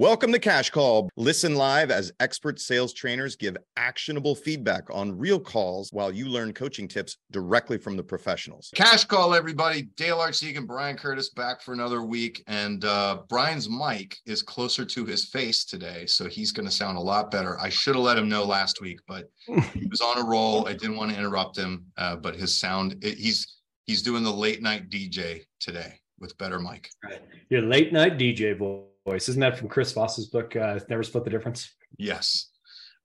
Welcome to Cash Call. Listen live as expert sales trainers give actionable feedback on real calls while you learn coaching tips directly from the professionals. Cash Call, everybody. Dale Archdekin, Brian Curtis back for another week. And Brian's mic is closer to his face today, so he's going to sound a lot better. I should have let him know last week, but he was on a roll. I didn't want to interrupt him, but his sound, he's doing the late night DJ today with better mic. Right. Your late night DJ boy. Isn't that from Chris Voss's book, Never Split the Difference? Yes.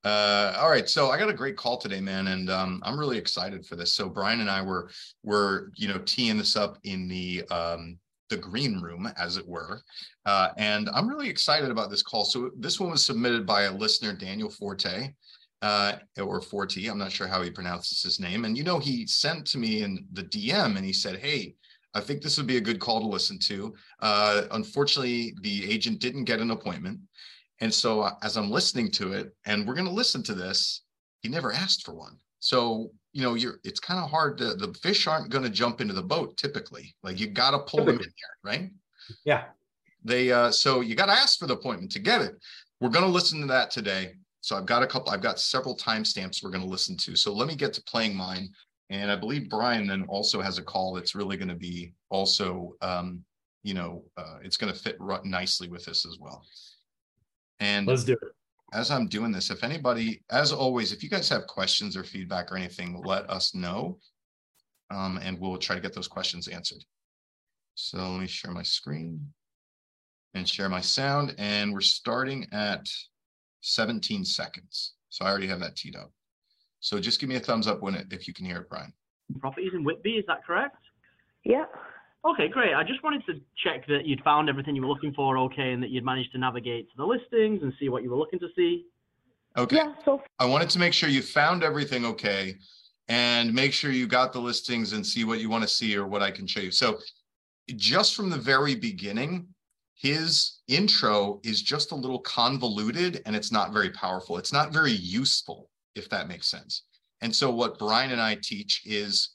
All right. So I got a great call today, man. And I'm really excited for this. So Brian and I were teeing this up in the green room, as it were. And I'm really excited about this call. So this one was submitted by a listener, Daniel Forte, or Forte. I'm not sure how he pronounces his name. And, he sent to me in the DM and he said, "Hey, I think this would be a good call to listen to. Unfortunately, the agent didn't get an appointment." And so as I'm listening to it, and we're going to listen to this, he never asked for one. So, it's kind of hard to, the fish aren't going to jump into the boat typically. Like you got to pull them in there, right? Yeah. So you got to ask for the appointment to get it. We're going to listen to that today. So I've got several timestamps we're going to listen to. So let me get to playing mine. And I believe Brian then also has a call that's really going to be also, it's going to fit nicely with this as well. And let's do it. As I'm doing this, if anybody, as always, if you guys have questions or feedback or anything, let us know. And we'll try to get those questions answered. So let me share my screen and share my sound. And we're starting at 17 seconds. So I already have that teed up. So just give me a thumbs up if you can hear it, Brian. Properties in Whitby, is that correct? Yeah. Okay, great. I just wanted to check that you'd found everything you were looking for okay and that you'd managed to navigate to the listings and see what you were looking to see. Okay. Yeah, so I wanted to make sure you found everything okay and make sure you got the listings and see what you want to see or what I can show you. So just from the very beginning, his intro is just a little convoluted and it's not very powerful. It's not very useful, if that makes sense. And so what Brian and I teach is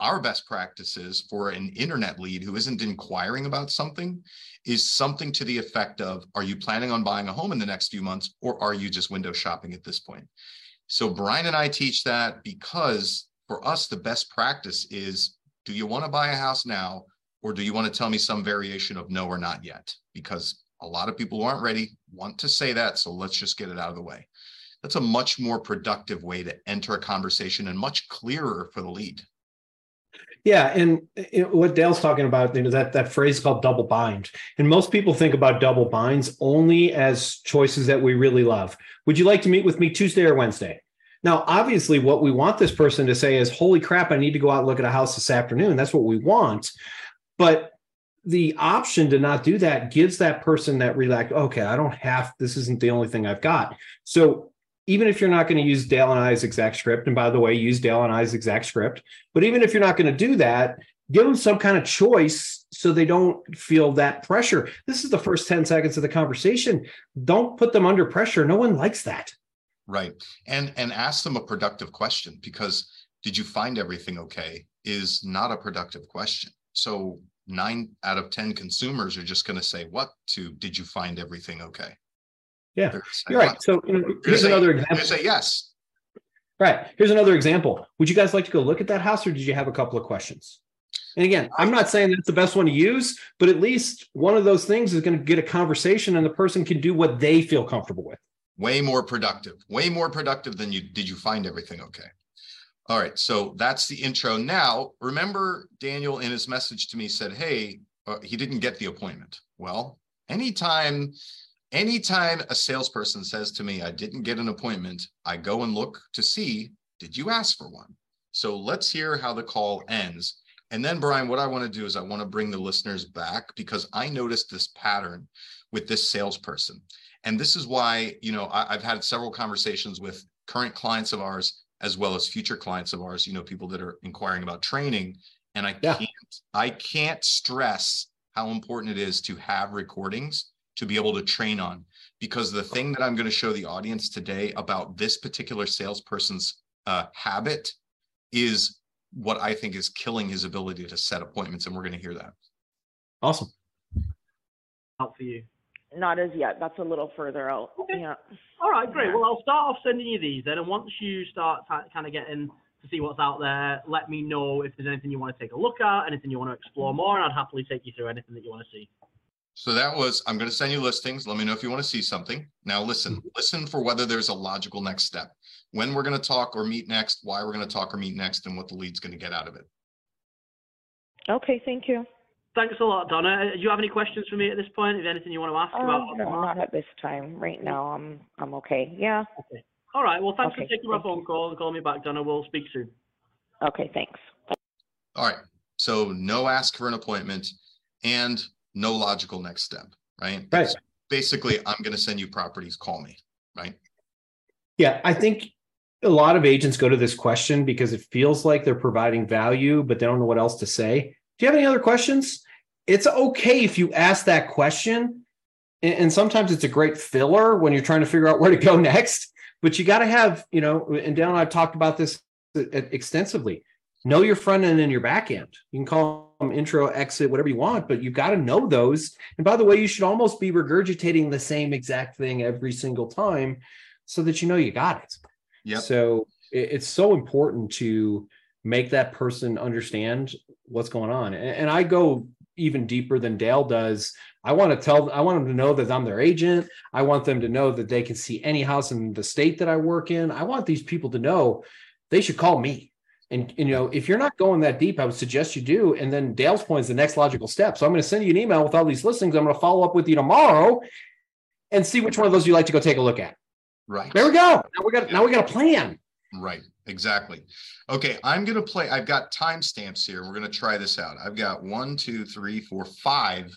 our best practices for an internet lead who isn't inquiring about something is something to the effect of, are you planning on buying a home in the next few months, or are you just window shopping at this point? So Brian and I teach that because for us, the best practice is, do you want to buy a house now, or do you want to tell me some variation of no or not yet? Because a lot of people who aren't ready want to say that, so let's just get it out of the way. That's a much more productive way to enter a conversation and much clearer for the lead. Yeah. And what Dale's talking about, that phrase called double bind. And most people think about double binds only as choices that we really love. Would you like to meet with me Tuesday or Wednesday? Now, obviously, what we want this person to say is, holy crap, I need to go out and look at a house this afternoon. That's what we want. But the option to not do that gives that person that relaxed, okay, this isn't the only thing I've got. So even if you're not going to use Dale and I's exact script, and by the way, use Dale and I's exact script, but even if you're not going to do that, give them some kind of choice so they don't feel that pressure. This is the first 10 seconds of the conversation. Don't put them under pressure. No one likes that. Right. And ask them a productive question, because did you find everything okay is not a productive question. So 9 out of 10 consumers are just going to say, did you find everything okay? Yeah, you're right. So here's another example. You say yes. Right. Here's another example. Would you guys like to go look at that house, or did you have a couple of questions? And again, I'm not saying that's the best one to use, but at least one of those things is going to get a conversation and the person can do what they feel comfortable with. Way more productive than did you find everything okay? All right. So that's the intro. Now, remember Daniel in his message to me said, hey, he didn't get the appointment. Well, anytime a salesperson says to me, I didn't get an appointment, I go and look to see, did you ask for one? So let's hear how the call ends. And then, Brian, what I want to do is I want to bring the listeners back, because I noticed this pattern with this salesperson. And this is why, I've had several conversations with current clients of ours, as well as future clients of ours, people that are inquiring about training. And I can't stress how important it is to have recordings to be able to train on, because the thing that I'm going to show the audience today about this particular salesperson's habit is what I think is killing his ability to set appointments. And we're going to hear that. Awesome. Out for you. Not as yet. That's a little further out. Okay. Yeah. All right, great. Yeah. Well, I'll start off sending you these then. And once you start kind of getting to see what's out there, let me know if there's anything you want to take a look at, anything you want to explore more, and I'd happily take you through anything that you want to see. So that was, I'm going to send you listings. Let me know if you want to see something. Now listen for whether there's a logical next step, when we're going to talk or meet next, why we're going to talk or meet next, and what the lead's going to get out of it. Okay, thank you. Thanks a lot, Donna. Do you have any questions for me at this point? Is there anything you want to ask about? No, not at this time. Right now, I'm okay. Yeah. Okay. All right. Well, thanks for taking my phone call and calling me back, Donna. We'll speak soon. Okay, thanks. All right. So no ask for an appointment and no logical next step, right? Right. It's basically, I'm going to send you properties, call me, right? Yeah, I think a lot of agents go to this question because it feels like they're providing value, but they don't know what else to say. Do you have any other questions? It's okay if you ask that question. And sometimes it's a great filler when you're trying to figure out where to go next, but you got to have, you know, and Dale and I've talked about this extensively. Know your front end and your back end. You can call them intro, exit, whatever you want, but you've got to know those. And by the way, you should almost be regurgitating the same exact thing every single time so that you know you got it. Yeah. So it's so important to make that person understand what's going on. And I go even deeper than Dale does. I want them to know that I'm their agent. I want them to know that they can see any house in the state that I work in. I want these people to know they should call me. And you know, if you're not going that deep, I would suggest you do. And then Dale's point is the next logical step. So I'm going to send you an email with all these listings. I'm going to follow up with you tomorrow and see which one of those you'd like to go take a look at. Right. There we go. Now we got a plan. Right. Exactly. Okay. I'm going to play. I've got timestamps here. We're going to try this out. I've got 5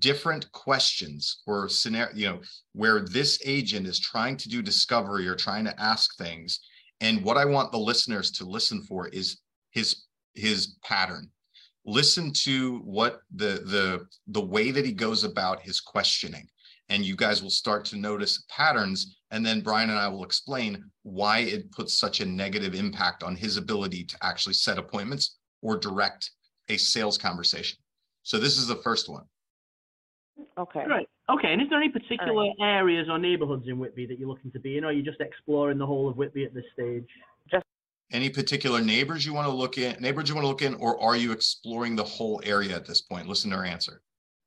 different questions or scenario, you know, where this agent is trying to do discovery or trying to ask things. And what I want the listeners to listen for is his pattern. Listen to what the way that he goes about his questioning. And you guys will start to notice patterns. And then Brian and I will explain why it puts such a negative impact on his ability to actually set appointments or direct a sales conversation. So this is the first one. Okay. Right. Okay. And is there any particular areas or neighborhoods in Whitby that you're looking to be in, or are you just exploring the whole of Whitby at this stage? Just any particular neighborhoods you want to look in, or are you exploring the whole area at this point? Listen to her answer.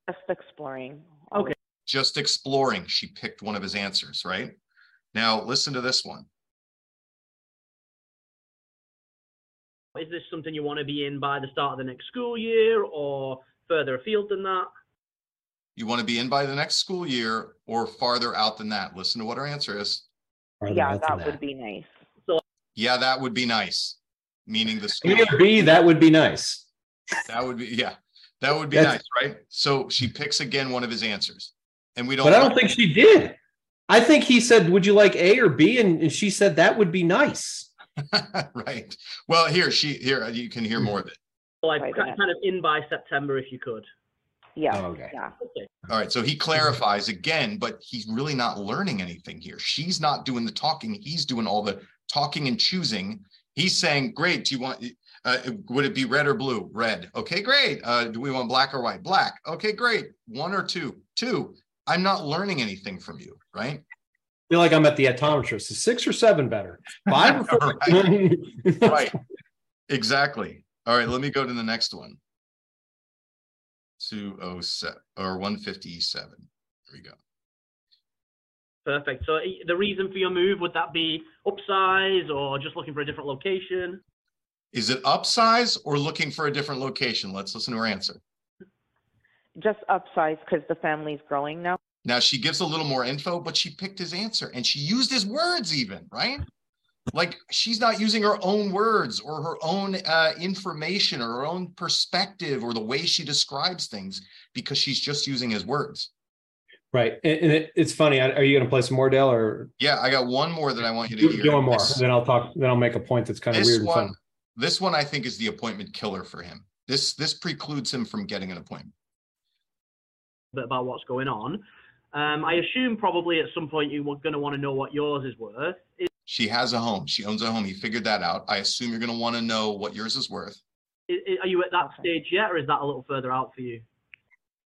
Just exploring. Okay. Just exploring. She picked one of his answers, right? Now listen to this one. Is this something you want to be in by the start of the next school year or further afield than that? You want to be in by the next school year or farther out than that? Listen to what her answer is. Yeah, that would be nice. Yeah, that would be nice. Meaning the school. That would be nice. That would be nice, right? So she picks again one of his answers. And we don't. But I don't think she did. I think he said, would you like A or B? And she said, that would be nice. Right. Well, here, you can hear more of it. Well, I'd kind of in by September if you could. Yeah. Oh, okay. Yeah. All right. So he clarifies again, but he's really not learning anything here. She's not doing the talking. He's doing all the talking and choosing. He's saying, great. Do you want, would it be red or blue? Red. Okay, great. Do we want black or white? Black. Okay, great. One or two? Two. I'm not learning anything from you, right? I feel like I'm at the optometrist. Is 6 or 7 better? 5 or 4? Right. Right. Exactly. All right. Let me go to the next one. 207 or 157. There we go. Perfect. So the reason for your move, would that be upsize or just looking for a different location? Is it upsize or looking for a different location? Let's listen to her answer. Just upsize because the family's growing now. Now she gives a little more info, but she picked his answer and she used his words even, right? Like she's not using her own words or her own information or her own perspective or the way she describes things because she's just using his words. Right. And it's funny. Are you going to play some more, Dale? Or yeah, I got one more that I want you to hear. Do one more, then I'll talk. Then I'll make a point that's kind of weird and fun. This one I think is the appointment killer for him. This precludes him from getting an appointment. But about what's going on, I assume probably at some point you were going to want to know what yours is worth. She has a home. She owns a home. He figured that out. I assume you're going to want to know what yours is worth. Are you at that stage yet, or is that a little further out for you?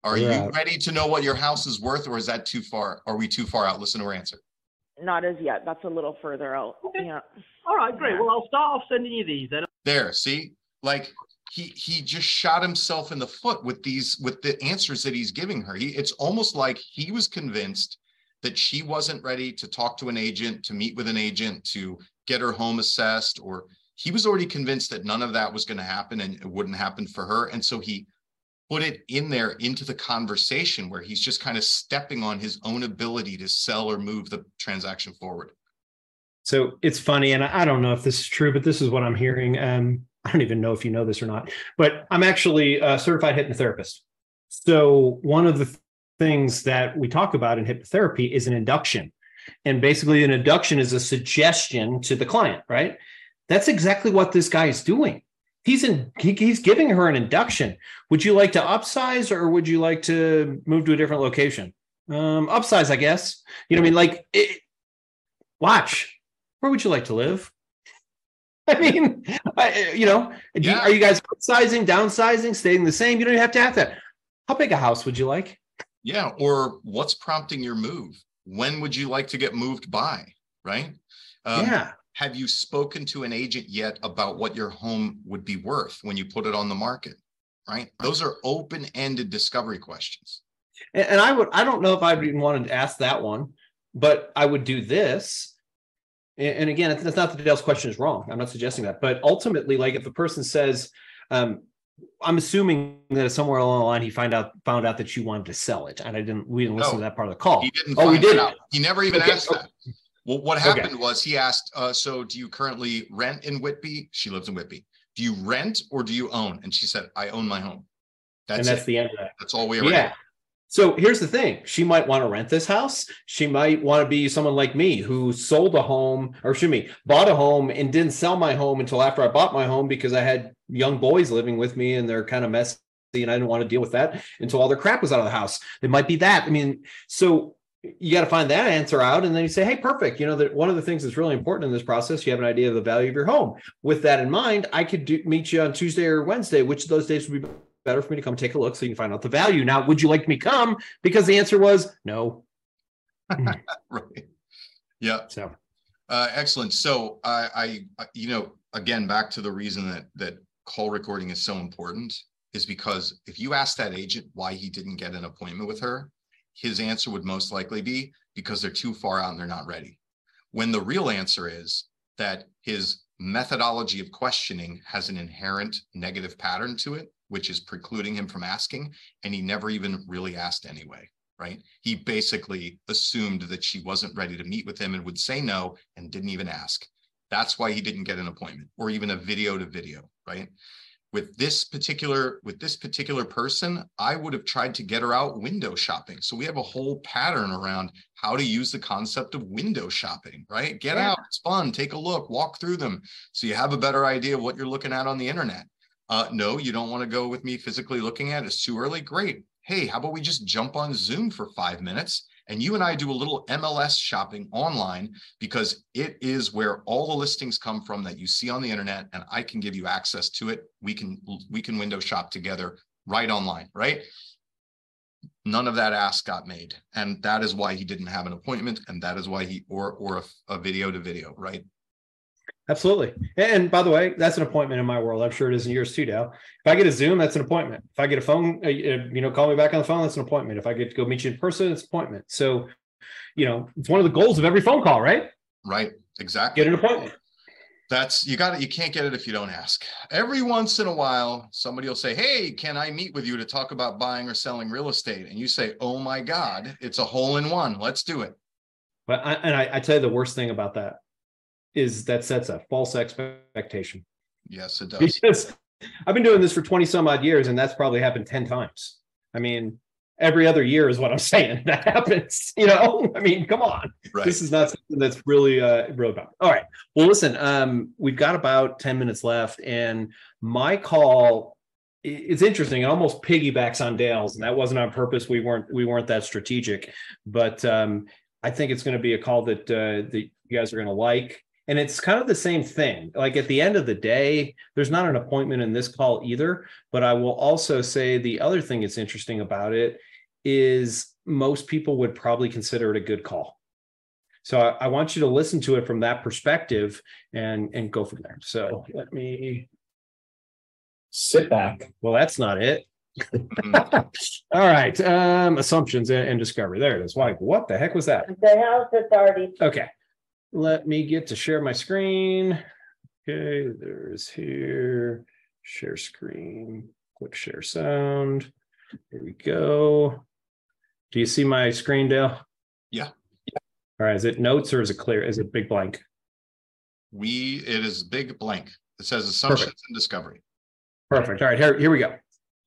Are you ready to know what your house is worth, or is that too far? Are we too far out? Listen to our answer. Not as yet. That's a little further out. Okay. Yeah. All right, great. Well, I'll start off sending you these then. There, see? Like he just shot himself in the foot with the answers that he's giving her. It's almost like he was convinced that she wasn't ready to talk to an agent, to meet with an agent, to get her home assessed, or he was already convinced that none of that was going to happen and it wouldn't happen for her. And so he put it in there into the conversation where he's just kind of stepping on his own ability to sell or move the transaction forward. So it's funny, and I don't know if this is true, but this is what I'm hearing. I don't even know if you know this or not, but I'm actually a certified hypnotherapist. So one of the things that we talk about in hypnotherapy is an induction. And basically an induction is a suggestion to the client, right? That's exactly what this guy is doing. He's giving her an induction. Would you like to upsize, or would you like to move to a different location? Upsize, I guess. You know what I mean? Like, watch. Where would you like to live? I mean, are you guys upsizing, downsizing, staying the same? You don't even have to have that. How big a house would you like? Yeah, or what's prompting your move? When would you like to get moved by, right? Have you spoken to an agent yet about what your home would be worth when you put it on the market, right? Those are open-ended discovery questions. And I don't know if I'd even wanted to ask that one, but I would do this. And again, it's not that Dale's question is wrong. I'm not suggesting that. But ultimately, like if the person says, I'm assuming that somewhere along the line he found out that you wanted to sell it, and we didn't listen to that part of the call. He didn't. Oh, we did. He never even asked that. Well, what happened was he asked, so do you currently rent in Whitby? She lives in Whitby. Do you rent or do you own? And she said, I own my home. That's the end of that. That's all we ever did. So here's the thing. She might want to rent this house. She might want to be someone like me who bought a home and didn't sell my home until after I bought my home because I had young boys living with me and they're kind of messy and I didn't want to deal with that until all their crap was out of the house. It might be that. I mean, so you got to find that answer out. And then you say, hey, perfect. You know, that one of the things that's really important in this process, you have an idea of the value of your home. With that in mind, I could meet you on Tuesday or Wednesday. Which of those days would be better for me to come take a look so you can find out the value? Now, would you like me to come? Because the answer was no. Right. Yeah. So excellent. So I, again, back to the reason that call recording is so important is because if you ask that agent why he didn't get an appointment with her, his answer would most likely be because they're too far out and they're not ready. When the real answer is that his methodology of questioning has an inherent negative pattern to it, which is precluding him from asking, and he never even really asked anyway, right? He basically assumed that she wasn't ready to meet with him and would say no and didn't even ask. That's why he didn't get an appointment or even a video to video, right? With this particular person, I would have tried to get her out window shopping. So we have a whole pattern around how to use the concept of window shopping, right? Get out, it's fun, take a look, walk through them. So you have a better idea of what you're looking at on the internet. No, you don't want to go with me physically looking at it. It's too early. Great. Hey, how about we just jump on Zoom for 5 minutes and you and I do a little MLS shopping online, because it is where all the listings come from that you see on the internet, and I can give you access to it. We can window shop together right online, right? None of that ask got made. And that is why he didn't have an appointment, and that is why he, or a video to video, right? Absolutely. And by the way, that's an appointment in my world. I'm sure it is in yours too, Dale. If I get a Zoom, that's an appointment. If I get a phone, call me back on the phone, that's an appointment. If I get to go meet you in person, it's an appointment. So, it's one of the goals of every phone call, right? Right. Exactly. Get an appointment. You can't get it if you don't ask. Every once in a while, somebody will say, hey, can I meet with you to talk about buying or selling real estate? And you say, oh my God, it's a hole in one. Let's do it. But I tell you the worst thing about that is that sets a false expectation. Yes, it does. Because I've been doing this for 20 some odd years, and that's probably happened 10 times. I mean, every other year is what I'm saying. That happens, I mean, come on. Right. This is not something that's really, really bad. All right. Well, listen, we've got about 10 minutes left, and my call, it's interesting. It almost piggybacks on Dale's, and that wasn't on purpose. We weren't that strategic, but I think it's going to be a call that you guys are going to like. And it's kind of the same thing. Like at the end of the day, there's not an appointment in this call either, but I will also say the other thing that's interesting about it is most people would probably consider it a good call. So I want you to listen to it from that perspective and go from there. So let me sit back. Well, that's not it. All right. Assumptions and discovery. There it is. Like, what the heck was that? The Health Authority. Okay. Let me get to share my screen. Okay. There's here. Share screen. Quick share sound. Here we go. Do you see my screen, Dale? Yeah. All right, is it notes or is it clear? Is it big blank? It is big blank. It says assumptions Perfect. And discovery. Perfect. All right, here we go.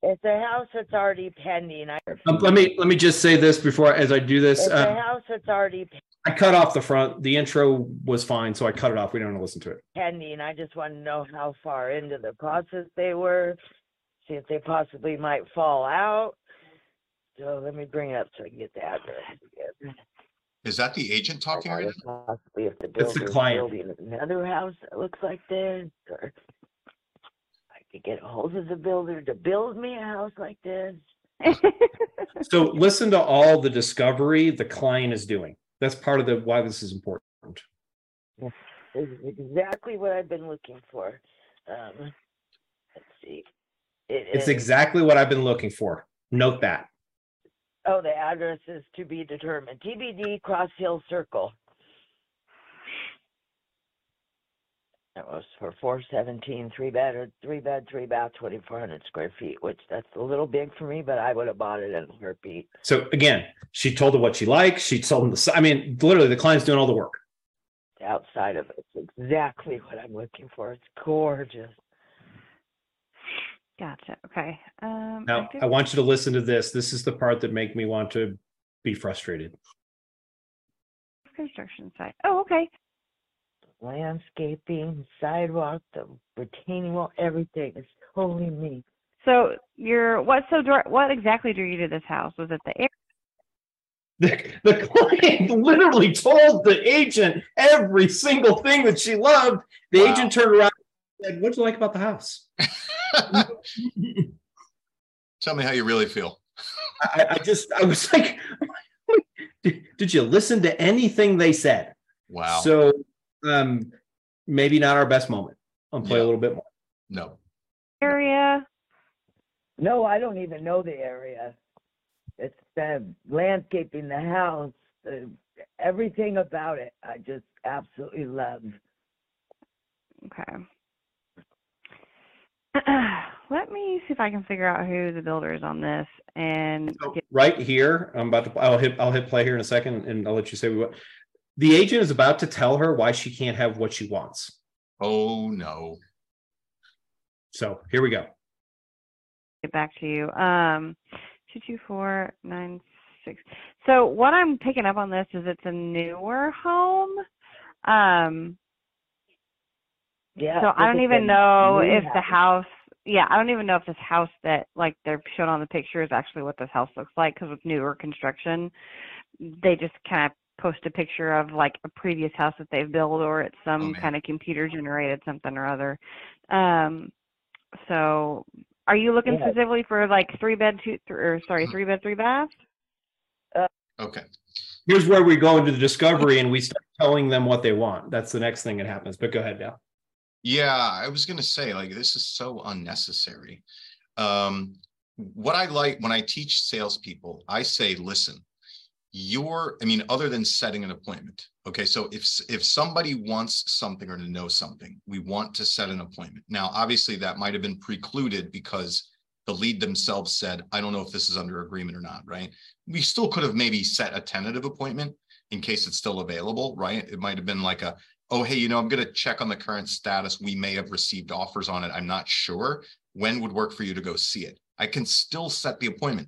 It's a house that's already pending. Let me just say this before as I do this. It's a house that's already pending. I cut off the front. The intro was fine, so I cut it off. We don't want to listen to it. Pending. I just want to know how far into the process they were, see if they possibly might fall out. So let me bring it up so I can get the address again. Is that the agent talking right now? Possibly if the builder's building another house that looks like this, or I could get a hold of the builder to build me a house like this. So listen to all the discovery the client is doing. That's part of why this is important. This is exactly what I've been looking for. Let's see. It's exactly what I've been looking for. Note that. Oh, the address is to be determined. TBD, Cross Hill Circle. That was for 417, three bed, 2,400 square feet, which that's a little big for me, but I would have bought it in a heartbeat. So again, she told her what she likes. She told him the, I mean, literally the client's doing all the work. Outside of it, it's exactly what I'm looking for. It's gorgeous. Gotcha. Okay. Now, I want you to listen to this. This is the part that make me want to be frustrated. Construction site. Oh, okay. Landscaping, sidewalk, the retaining wall, everything. It's totally me. So what exactly drew you to this house? Was it the area? The client literally told the agent every single thing that she loved. The agent turned around and said, "What'd you like about the house?" Tell me how you really feel. I was like, did you listen to anything they said? Wow. So maybe not our best moment. I'll play a little bit more. No. Area. No, I don't even know the area. It's the landscaping, the house, everything about it. I just absolutely love. Okay. Let me see if I can figure out who the builder is on this. And so right here, I'll hit play here in a second, and I'll let you say what the agent is about to tell her why she can't have what she wants. Oh no! So here we go. Get back to you. 22496. So what I'm picking up on this is it's a newer home. Yeah, so I don't even know if the house, I don't even know if this house that like they're shown on the picture is actually what this house looks like, because with newer construction, they just kind of post a picture of like a previous house that they've built, or it's some kind of computer generated something or other. So are you looking specifically for like three bed, three bath? Okay. Here's where we go into the discovery and we start telling them what they want. That's the next thing that happens, but go ahead now. Yeah, I was going to say, like, this is so unnecessary. What I like when I teach salespeople, I say, listen, other than setting an appointment. Okay, so if somebody wants something or to know something, we want to set an appointment. Now, obviously, that might have been precluded because the lead themselves said, I don't know if this is under agreement or not, right? We still could have maybe set a tentative appointment in case it's still available, right? It might have been like a, oh, hey, I'm going to check on the current status. We may have received offers on it. I'm not sure. When would work for you to go see it? I can still set the appointment.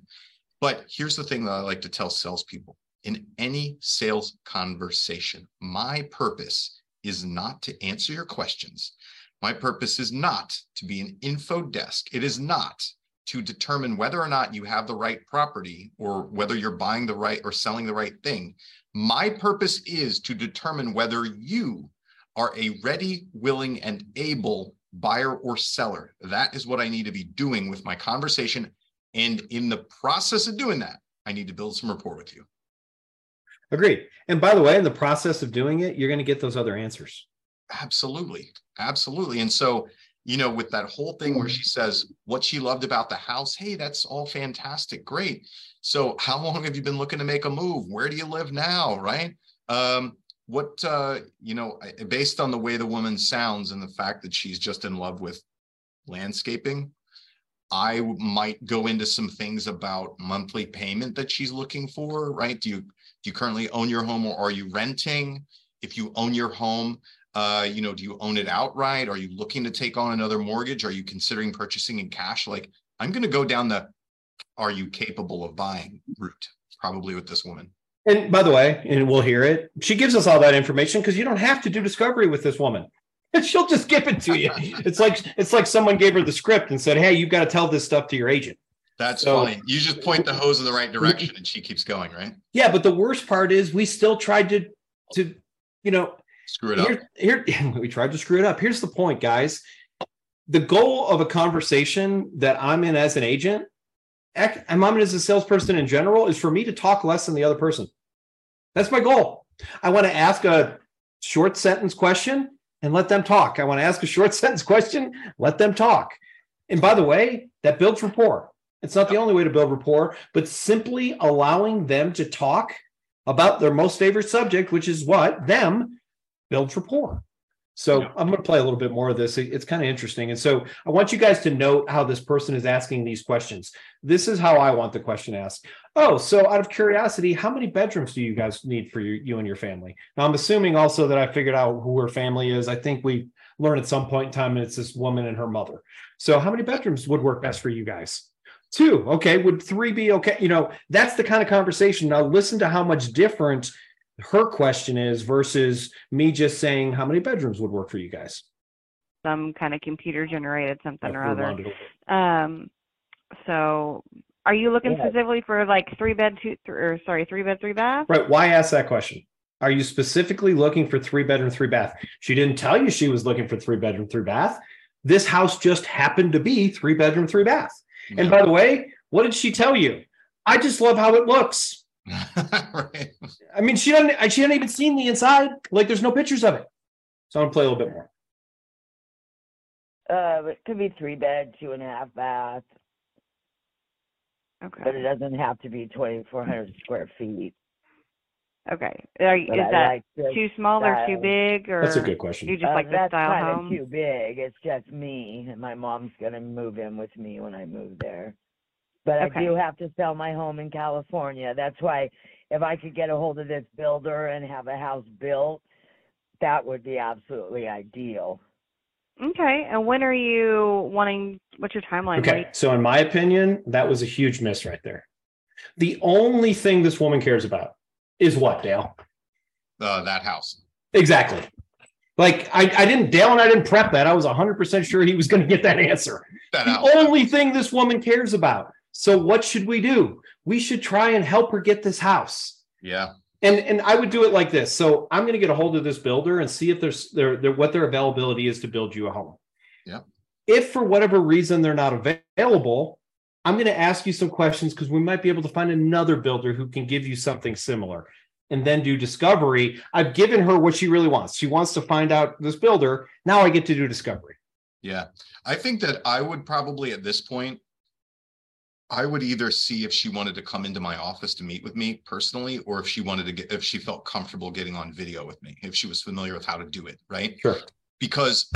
But here's the thing that I like to tell salespeople. In any sales conversation, my purpose is not to answer your questions. My purpose is not to be an info desk. It is not to determine whether or not you have the right property or whether you're buying the right or selling the right thing. My purpose is to determine whether you are a ready, willing, and able buyer or seller. That is what I need to be doing with my conversation. And in the process of doing that, I need to build some rapport with you. Agreed. And by the way, in the process of doing it, you're going to get those other answers. Absolutely. Absolutely. And so, you know, with that whole thing where she says what she loved about the house, hey, that's all fantastic. Great. So how long have you been looking to make a move? Where do you live now? Right. Based on the way the woman sounds and the fact that she's just in love with landscaping, I might go into some things about monthly payment that she's looking for, right? Do you currently own your home, or are you renting? If you own your home, do you own it outright? Are you looking to take on another mortgage? Are you considering purchasing in cash? Like, I'm going to go down the, are you capable of buying route, probably with this woman. And by the way, and we'll hear it, she gives us all that information because you don't have to do discovery with this woman. She'll just give it to you. It's like someone gave her the script and said, hey, you've got to tell this stuff to your agent. That's funny. You just point the hose in the right direction and she keeps going, right? Yeah, but the worst part is we still tried to screw it up. We tried to screw it up. Here's the point, guys. The goal of a conversation that I'm in as an agent, and I'm in as a salesperson in general, is for me to talk less than the other person. That's my goal. I want to ask a short sentence question and let them talk. I want to ask a short sentence question, let them talk. And by the way, that builds rapport. It's not the only way to build rapport, but simply allowing them to talk about their most favorite subject, which is what? Them, builds rapport. So I'm going to play a little bit more of this. It's kind of interesting. And so I want you guys to note how this person is asking these questions. This is how I want the question asked. Oh, so out of curiosity, how many bedrooms do you guys need for you and your family? Now, I'm assuming also that I figured out who her family is. I think we learned at some point in time, and it's this woman and her mother. So how many bedrooms would work best for you guys? 2. Okay. Would 3 be okay? That's the kind of conversation. Now listen to how much different her question is versus me just saying how many bedrooms would work for you guys. Some kind of computer generated something or other. So are you looking specifically for like 3 bed, 3 bath? Right. Why ask that question? Are you specifically looking for 3 bedroom, 3 bath? She didn't tell you she was looking for 3 bedroom, 3 bath. This house just happened to be 3 bedroom, 3 bath. And by the way, what did she tell you? I just love how it looks. Right. I mean, she hadn't even seen the inside. Like, there's no pictures of it. So I'm going to play a little bit more. It could be 3 bed, 2.5 bath. Okay. But it doesn't have to be 2,400 square feet. Okay. Is that too small style, or too big? Or that's a good question. You just like the style home? Too big. It's just me, and my mom's going to move in with me when I move there. But okay. I do have to sell my home in California. That's why if I could get a hold of this builder and have a house built, that would be absolutely ideal. Okay. And when are you wanting – what's your timeline? Okay. So in my opinion, that was a huge miss right there. The only thing this woman cares about is what, Dale? That house. Exactly. Like, I didn't prep that. I was 100% sure he was going to get that answer. Only thing this woman cares about. So what should we do? We should try and help her get this house. Yeah. And I would do it like this. So I'm going to get a hold of this builder and see if there's what their availability is to build you a home. Yeah. If for whatever reason they're not available, I'm going to ask you some questions because we might be able to find another builder who can give you something similar, and then do discovery. I've given her what she really wants. She wants to find out this builder. Now I get to do discovery. Yeah. I think that I would probably at this point, I would either see if she wanted to come into my office to meet with me personally, or if she wanted to if she felt comfortable getting on video with me, if she was familiar with how to do it. Right. Sure. Because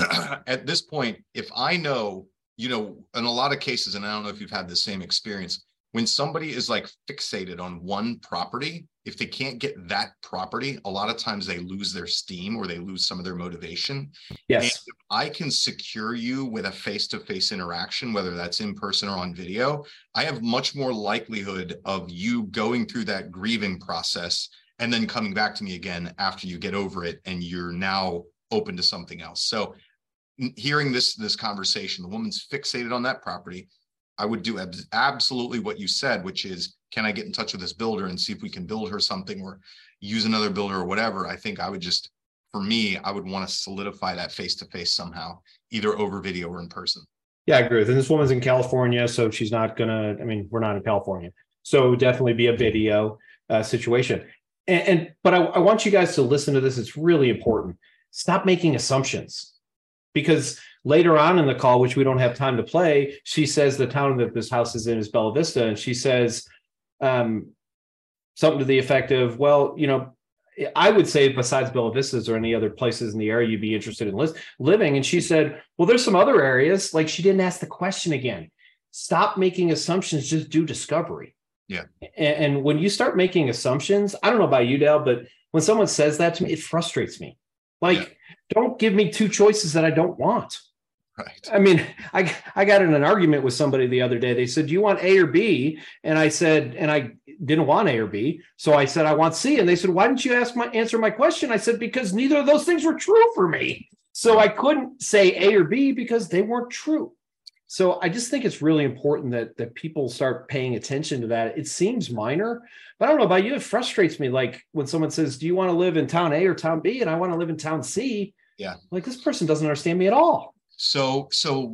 at this point, if I know, in a lot of cases, and I don't know if you've had the same experience, when somebody is like fixated on one property, if they can't get that property, a lot of times they lose their steam or they lose some of their motivation. Yes. And if I can secure you with a face-to-face interaction, whether that's in person or on video, I have much more likelihood of you going through that grieving process and then coming back to me again after you get over it and you're now open to something else. So hearing this conversation, the woman's fixated on that property. I would do absolutely what you said, which is, can I get in touch with this builder and see if we can build her something or use another builder or whatever? I think I would just for me, I would want to solidify that face-to-face somehow, either over video or in person. Yeah, I agree with you. And this woman's in California, so she's not going to, I mean, we're not in California. So definitely be a video situation. But I want you guys to listen to this. It's really important. Stop making assumptions, because later on in the call, which we don't have time to play, she says the town that this house is in is Bella Vista. And she says something to the effect of, well, you know, I would say besides Bella Vistas or any other places in the area you'd be interested in living. And she said, well, there's some other areas. Like, she didn't ask the question again. Stop making assumptions. Just do discovery. Yeah. And when you start making assumptions, I don't know about you, Dale, but when someone says that to me, it frustrates me. Like, Don't give me two choices that I don't want. Right. I mean, I got in an argument with somebody the other day. They said, do you want A or B? And I said, and I didn't want A or B. So I said, I want C. And they said, why didn't you answer my question? I said, because neither of those things were true for me. So I couldn't say A or B because they weren't true. So I just think it's really important that people start paying attention to that. It seems minor, but I don't know about you. It frustrates me. Like, when someone says, do you want to live in town A or town B? And I want to live in town C. Yeah. Like, this person doesn't understand me at all. So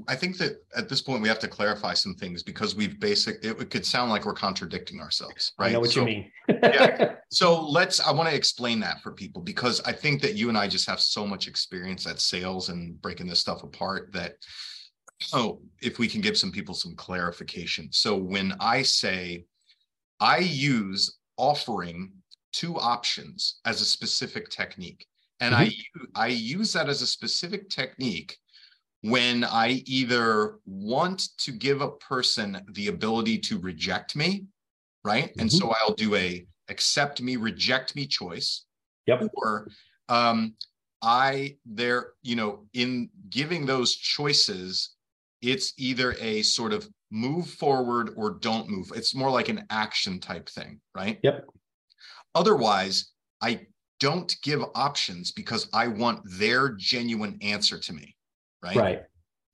I think that at this point we have to clarify some things, because it could sound like we're contradicting ourselves, right? I know what you mean. Yeah. I want to explain that for people, because I think that you and I just have so much experience at sales and breaking this stuff apart that, if we can give some people some clarification. So when I say I use offering two options as a specific technique, and I use that as a specific technique when I either want to give a person the ability to reject me, right? Mm-hmm. And so I'll do a accept me, reject me choice. Yep. Or in giving those choices, it's either a sort of move forward or don't move. It's more like an action type thing, right? Yep. Otherwise, I don't give options because I want their genuine answer to me. Right.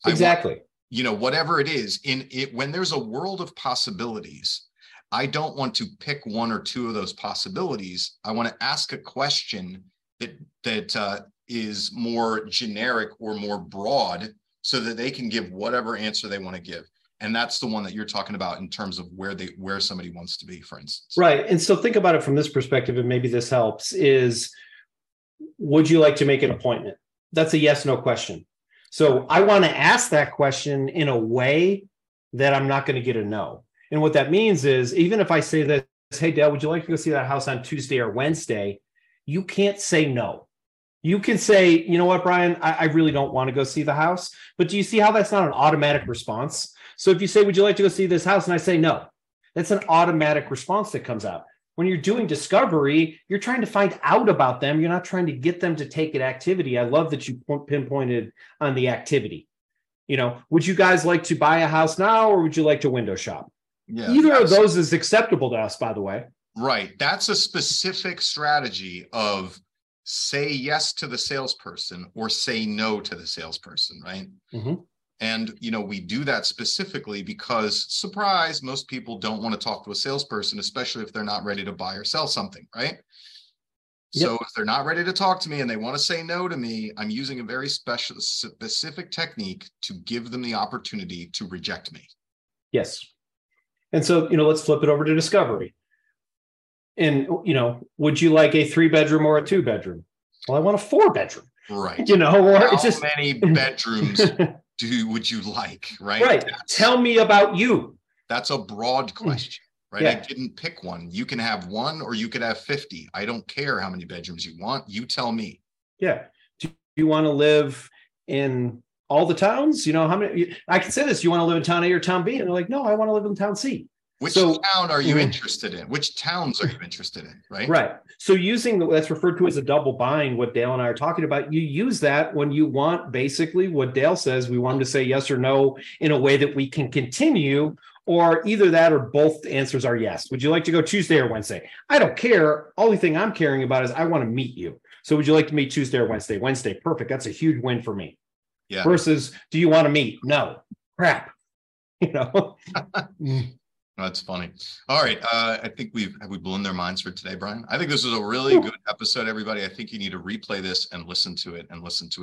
Exactly. Whatever it is, in it, when there's a world of possibilities, I don't want to pick one or two of those possibilities. I want to ask a question that is more generic or more broad, so that they can give whatever answer they want to give. And that's the one that you're talking about in terms of where somebody wants to be, for instance. Right. And so think about it from this perspective, and maybe this helps, is, would you like to make an appointment? That's a yes, no question. So I want to ask that question in a way that I'm not going to get a no. And what that means is, even if I say this, hey, Dale, would you like to go see that house on Tuesday or Wednesday? You can't say no. You can say, you know what, Brian, I really don't want to go see the house. But do you see how that's not an automatic response? So if you say, would you like to go see this house? And I say no, that's an automatic response that comes out. When you're doing discovery, you're trying to find out about them. You're not trying to get them to take an activity. I love that you pinpointed on the activity. Would you guys like to buy a house now, or would you like to window shop? Yeah, either of those is acceptable to us, by the way. Right. That's a specific strategy of say yes to the salesperson or say no to the salesperson, right? Mm-hmm. And, we do that specifically because, surprise, most people don't want to talk to a salesperson, especially if they're not ready to buy or sell something, right? Yep. So if they're not ready to talk to me and they want to say no to me, I'm using a very specific technique to give them the opportunity to reject me. Yes. And so, let's flip it over to discovery. And, would you like a 3-bedroom or a 2-bedroom? Well, I want a 4-bedroom. Right. How many bedrooms would you like, right? Right. Tell me about you. That's a broad question, right? Yeah. I didn't pick one. You can have one, or you could have 50. I don't care how many bedrooms you want. You tell me. Yeah. Do you want to live in all the towns? How many? I can say this. You want to live in town A or town B? And they're like, no, I want to live in town C. Which town are you interested in? Which towns are you interested in, right? Right. So using that's referred to as a double bind, what Dale and I are talking about, you use that when you want basically what Dale says, we want them to say yes or no in a way that we can continue, or either that or both answers are yes. Would you like to go Tuesday or Wednesday? I don't care. Only thing I'm caring about is I want to meet you. So would you like to meet Tuesday or Wednesday? Wednesday, perfect. That's a huge win for me. Yeah. Versus, do you want to meet? No. Crap. That's funny. All right. I think have we blown their minds for today, Brian? I think this was a really good episode, everybody. I think you need to replay this and listen to it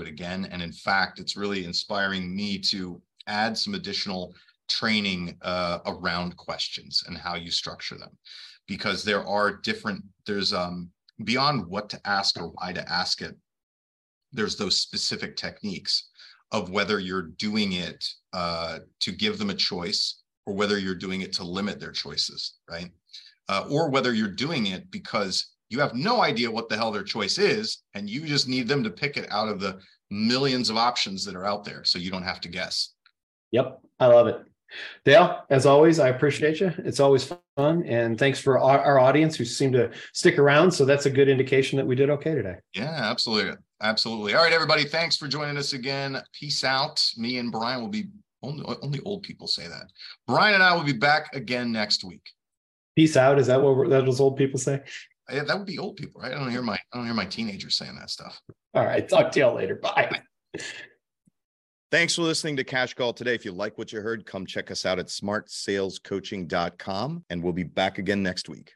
again. And in fact, it's really inspiring me to add some additional training around questions and how you structure them, because there's beyond what to ask or why to ask it, there's those specific techniques of whether you're doing it to give them a choice, or whether you're doing it to limit their choices, right? Or whether you're doing it because you have no idea what the hell their choice is, and you just need them to pick it out of the millions of options that are out there, so you don't have to guess. Yep, I love it. Dale, as always, I appreciate you. It's always fun. And thanks for our audience who seem to stick around. So that's a good indication that we did okay today. Yeah, absolutely. Absolutely. All right, everybody. Thanks for joining us again. Peace out. Me and Brian will be only old people say that. Brian and I will be back again next week. Peace out. Is that what old people say? Yeah, that would be old people, right? I don't hear my teenagers saying that stuff. All right. Talk to y'all later. Bye. Bye. Thanks for listening to Cash Call today. If you like what you heard, come check us out at smartsalescoaching.com, and we'll be back again next week.